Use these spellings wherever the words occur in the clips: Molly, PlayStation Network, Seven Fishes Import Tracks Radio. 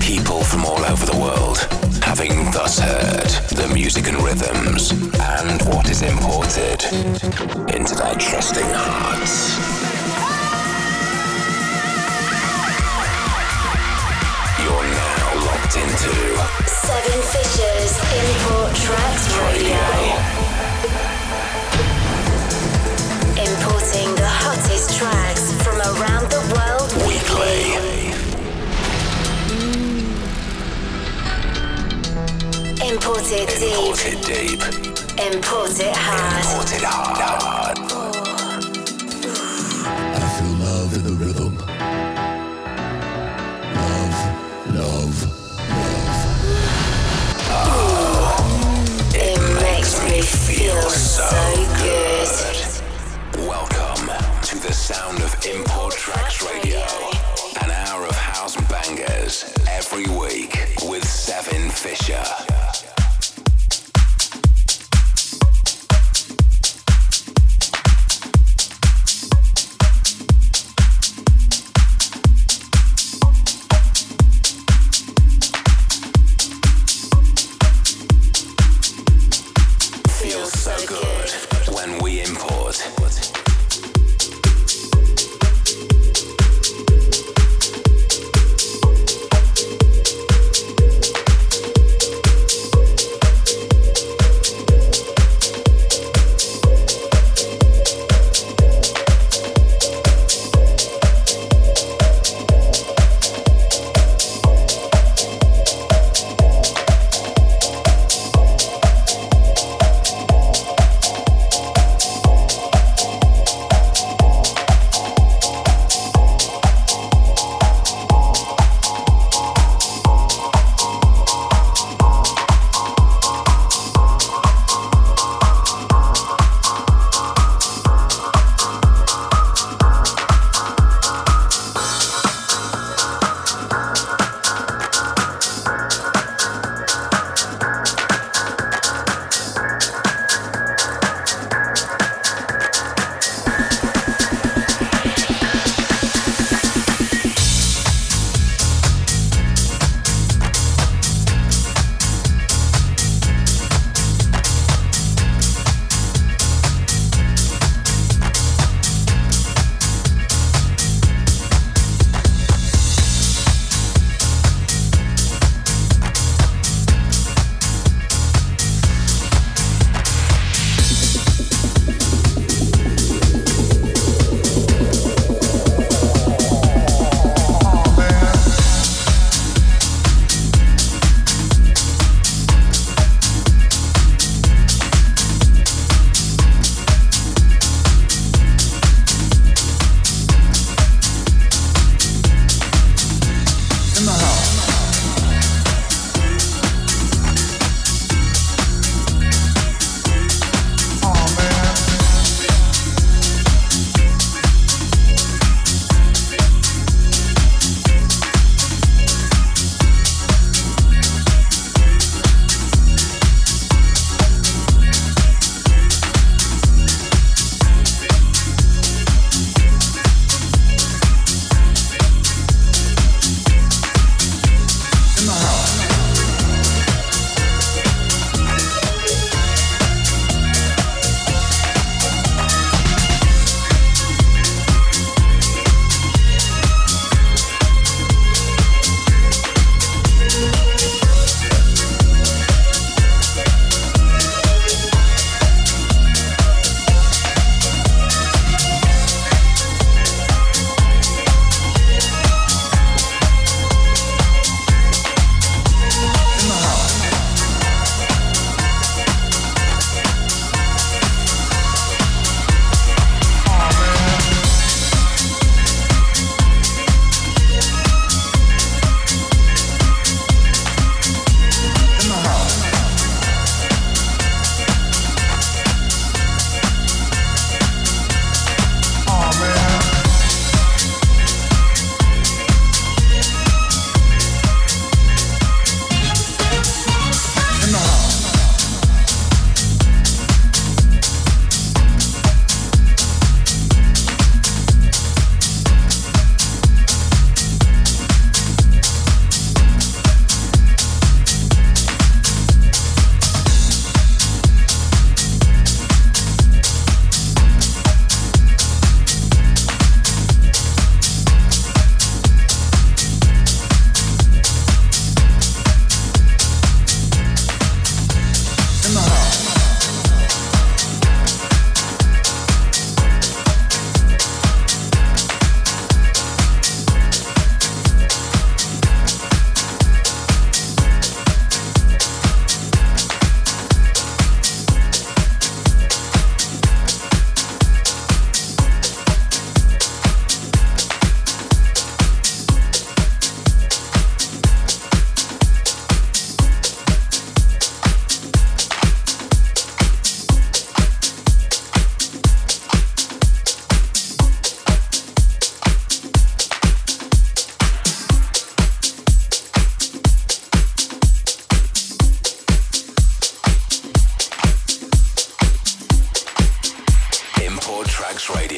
People from all over the world, having thus heard the music and rhythms and what is imported into their trusting hearts. Into Seven Fishes Import Tracks Radio. Importing the hottest tracks from around the world weekly. Import it deep. Import it hard. I feel love in the rhythm. Love. Feel so good. Welcome to the sound of Import Tracks Radio. An hour of house bangers every week with Seven Fisher.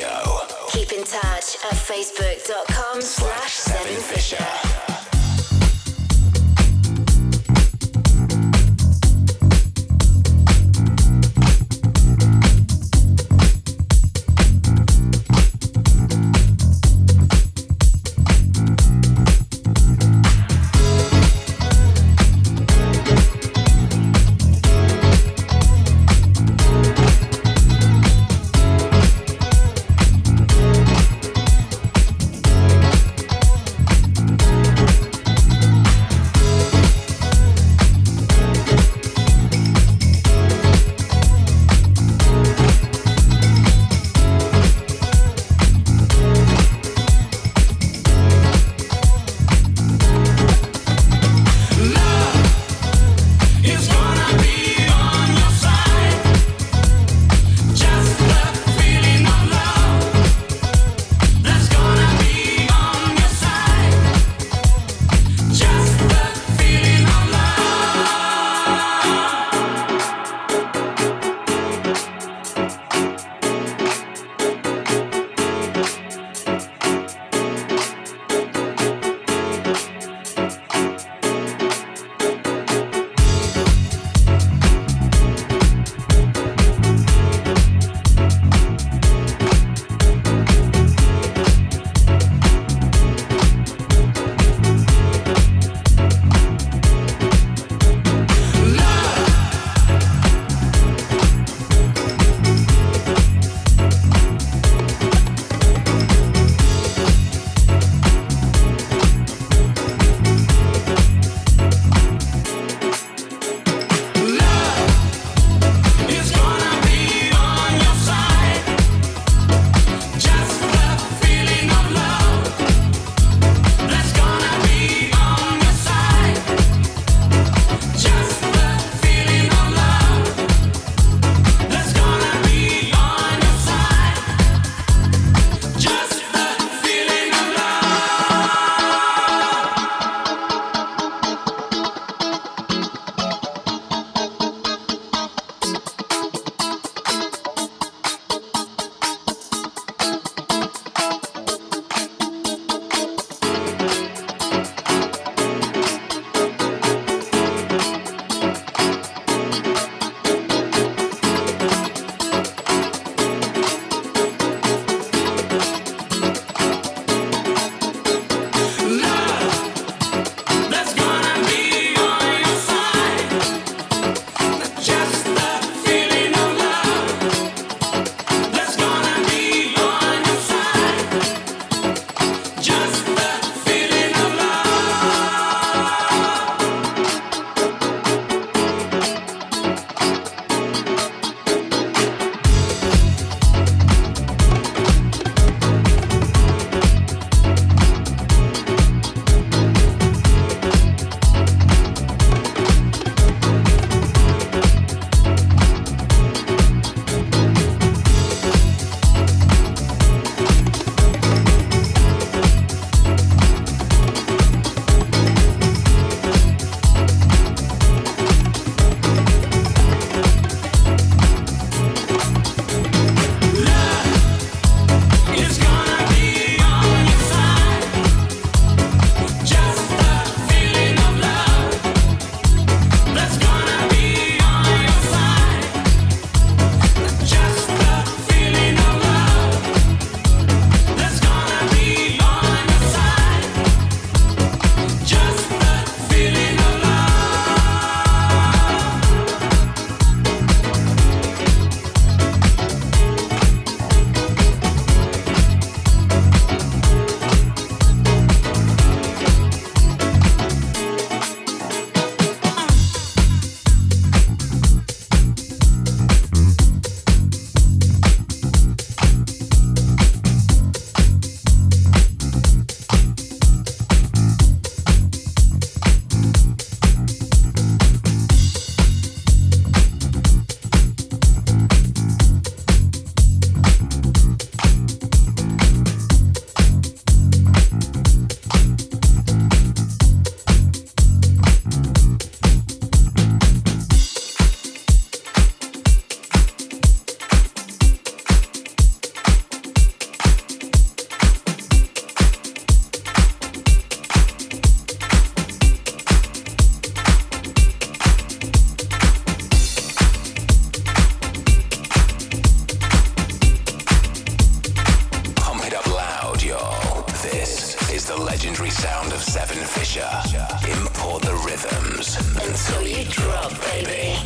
Radio. Keep in touch at facebook.com/7fisher. legendary sound of Seven Fisher. Import the rhythms until you drop, baby.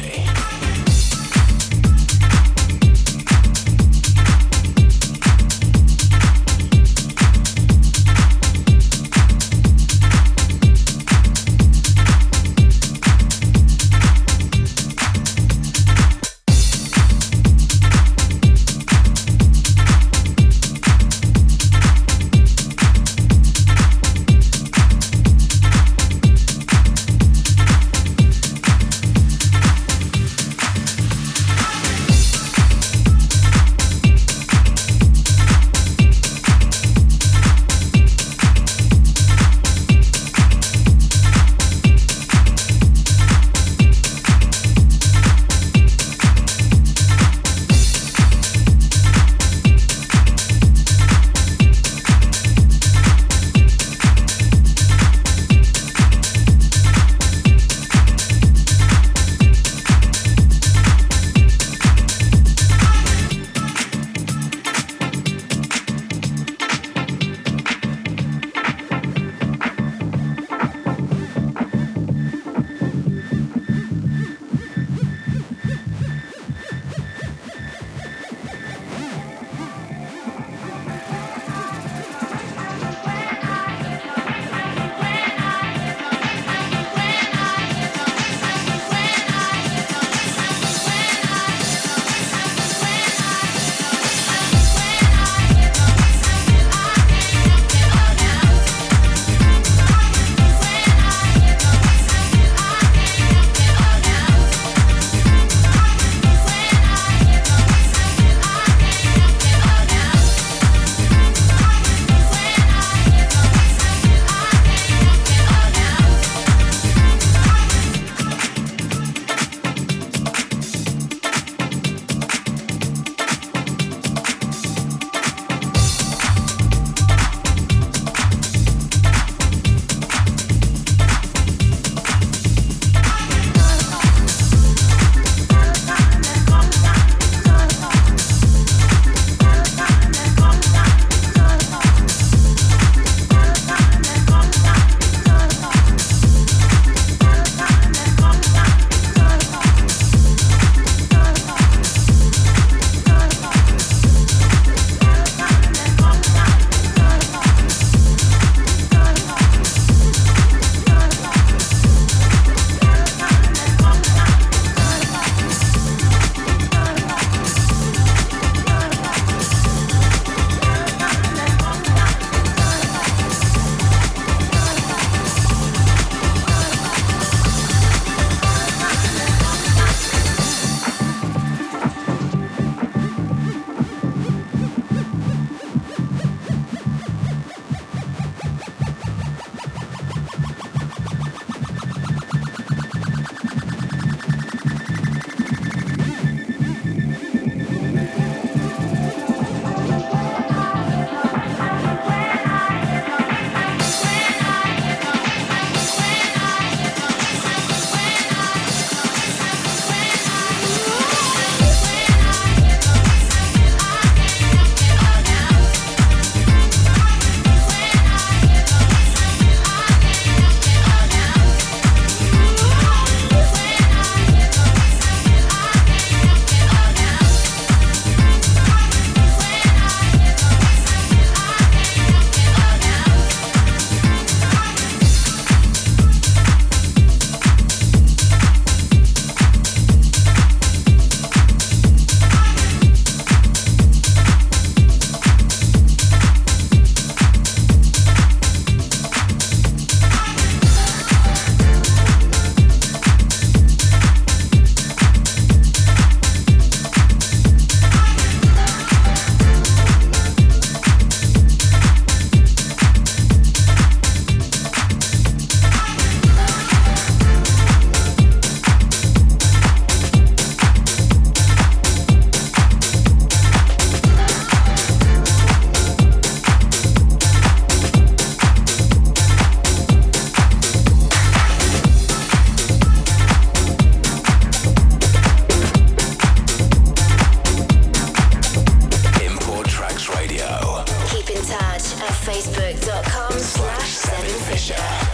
Facebook.com/. Hey, hey.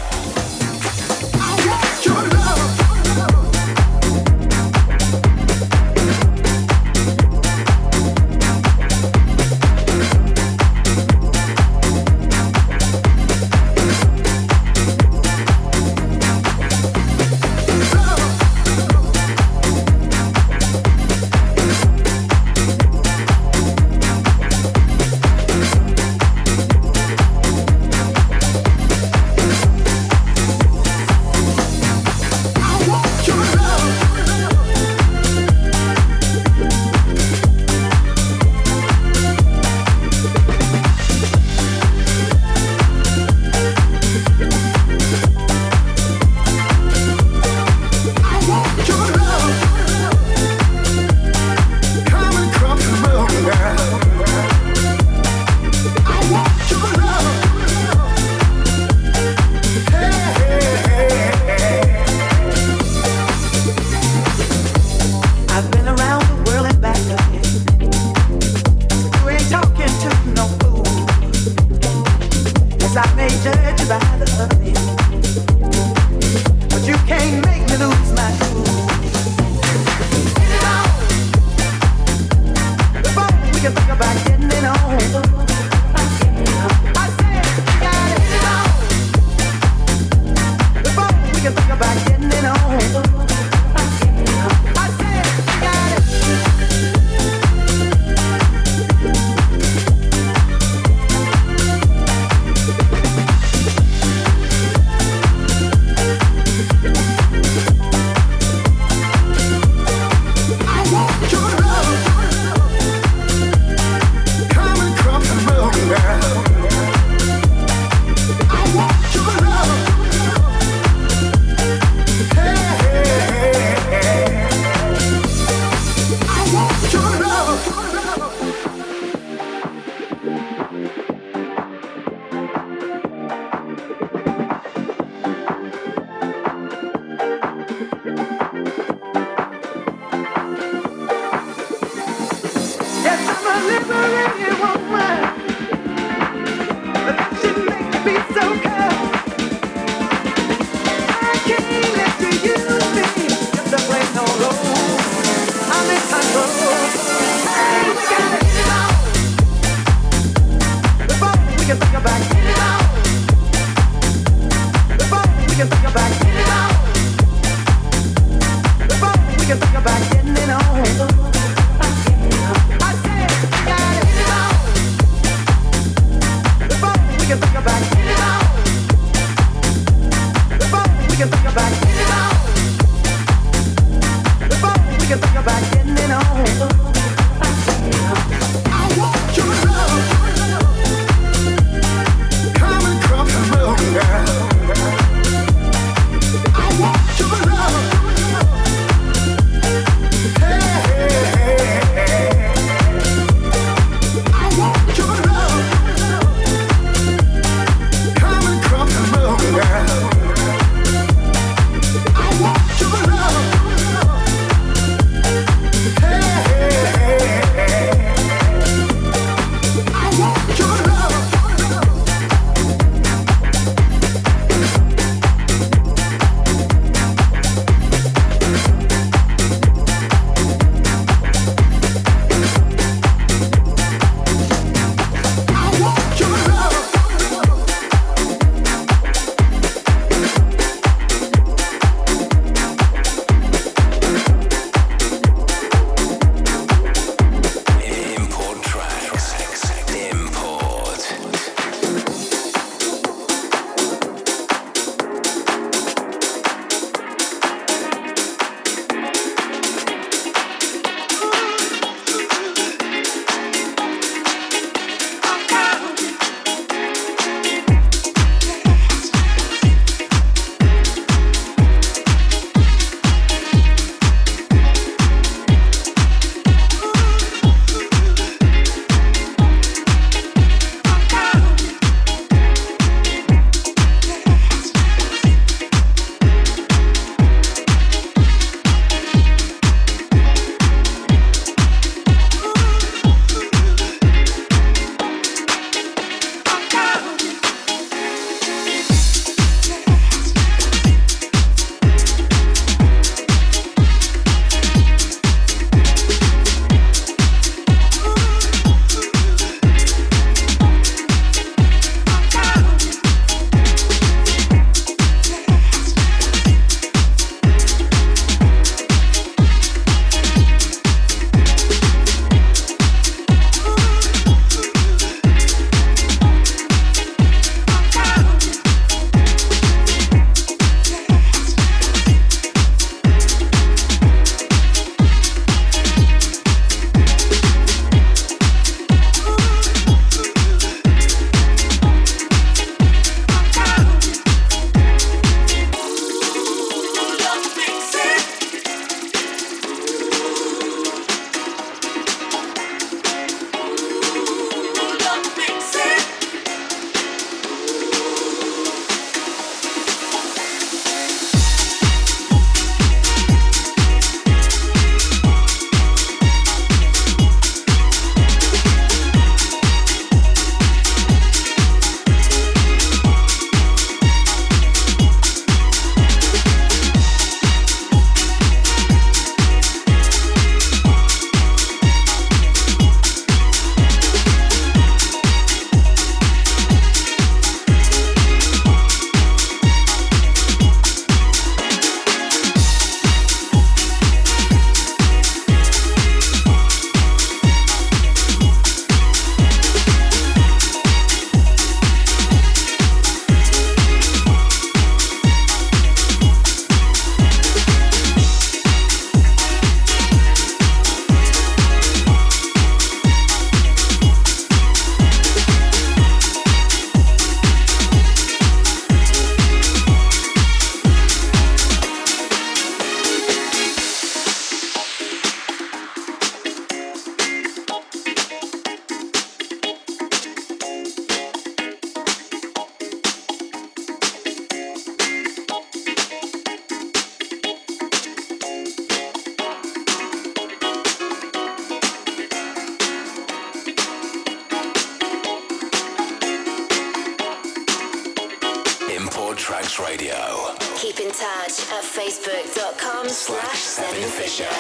Tracks Radio. Keep in touch at facebook.com/7fisher.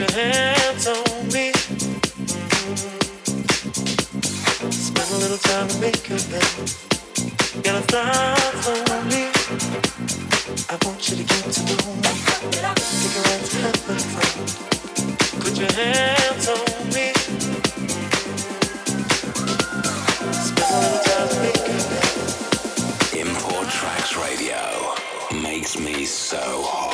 your hands on me. Spend a little time to make your bed. Got a thought on me. I want you to get to know me. Figure out to happen from. Put your hands on me. Spend a little time to make your bed. Import Tracks Radio makes me so hot.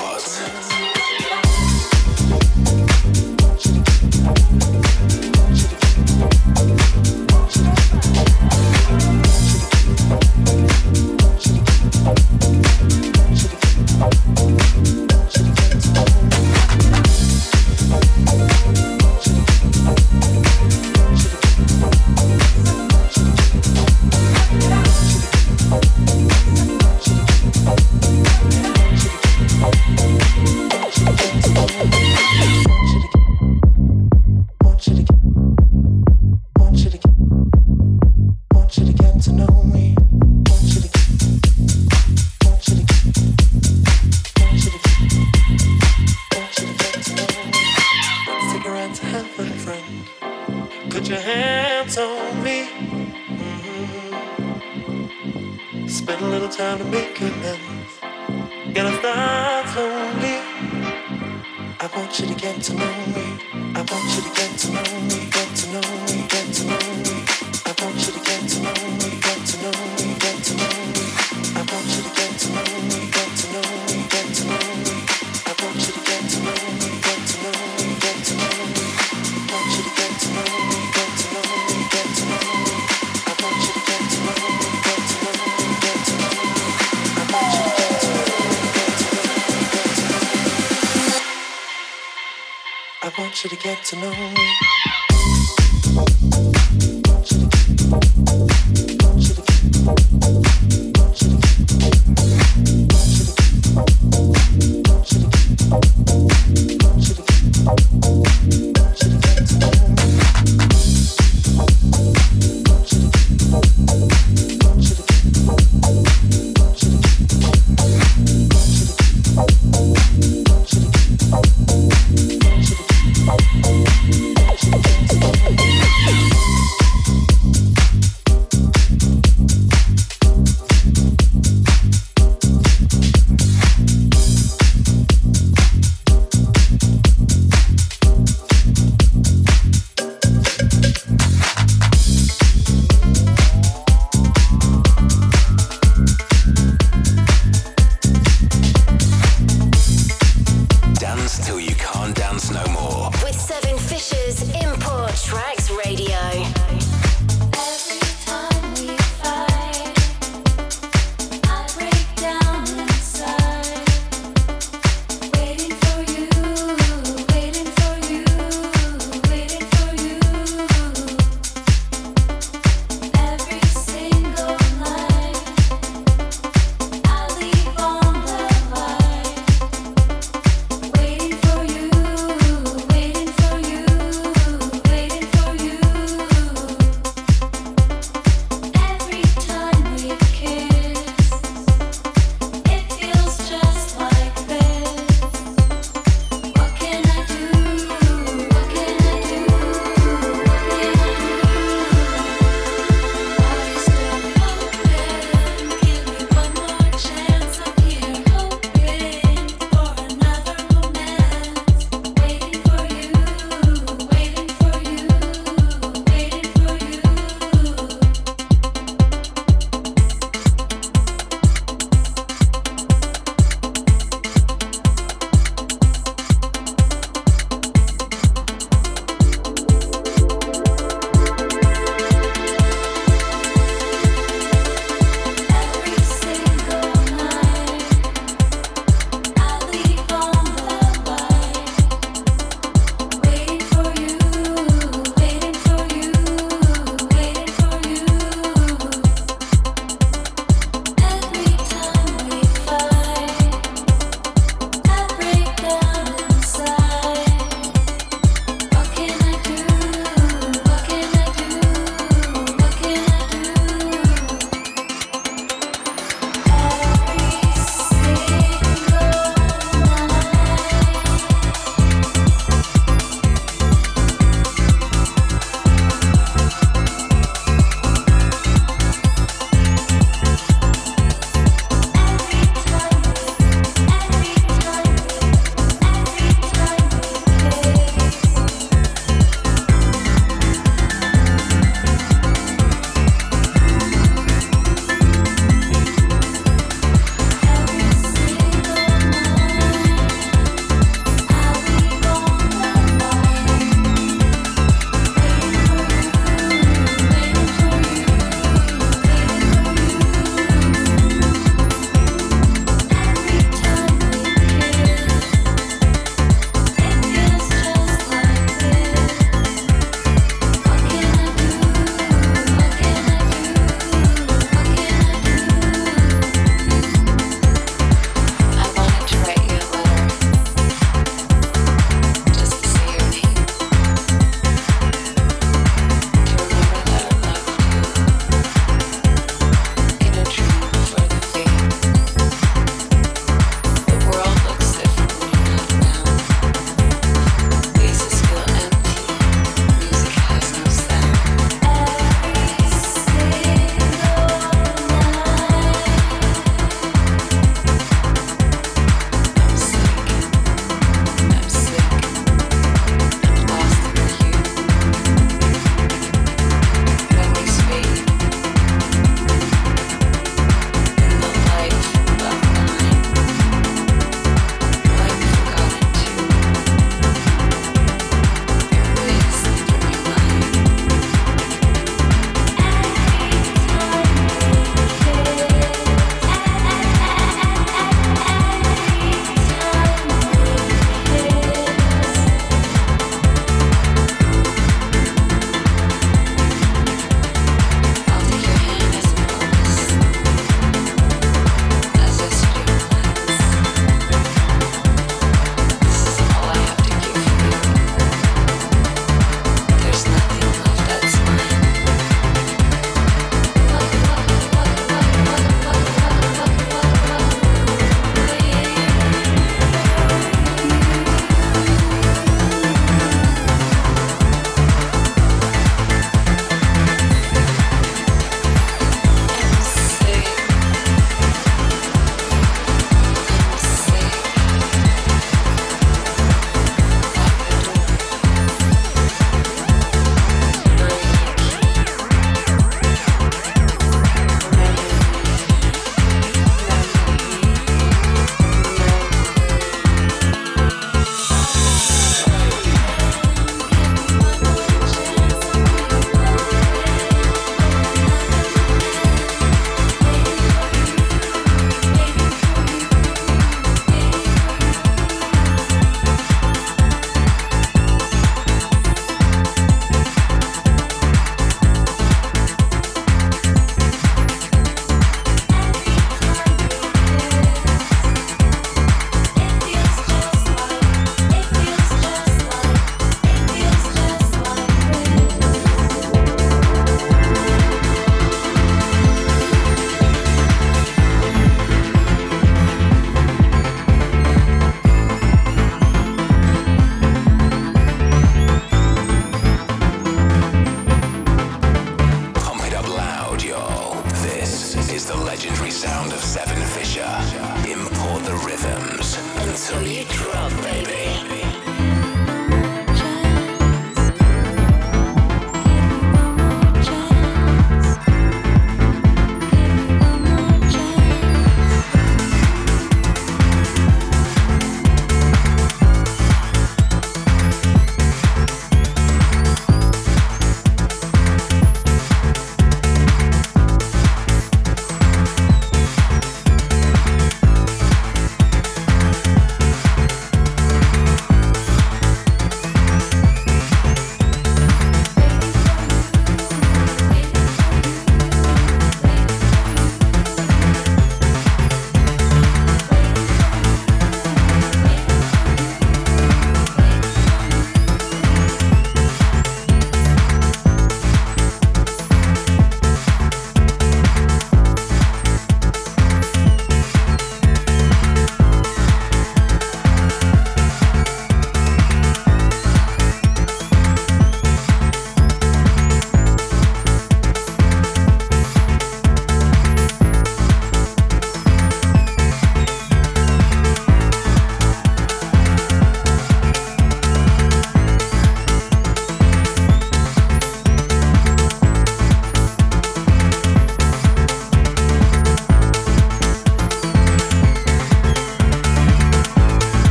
I want you to get to know me.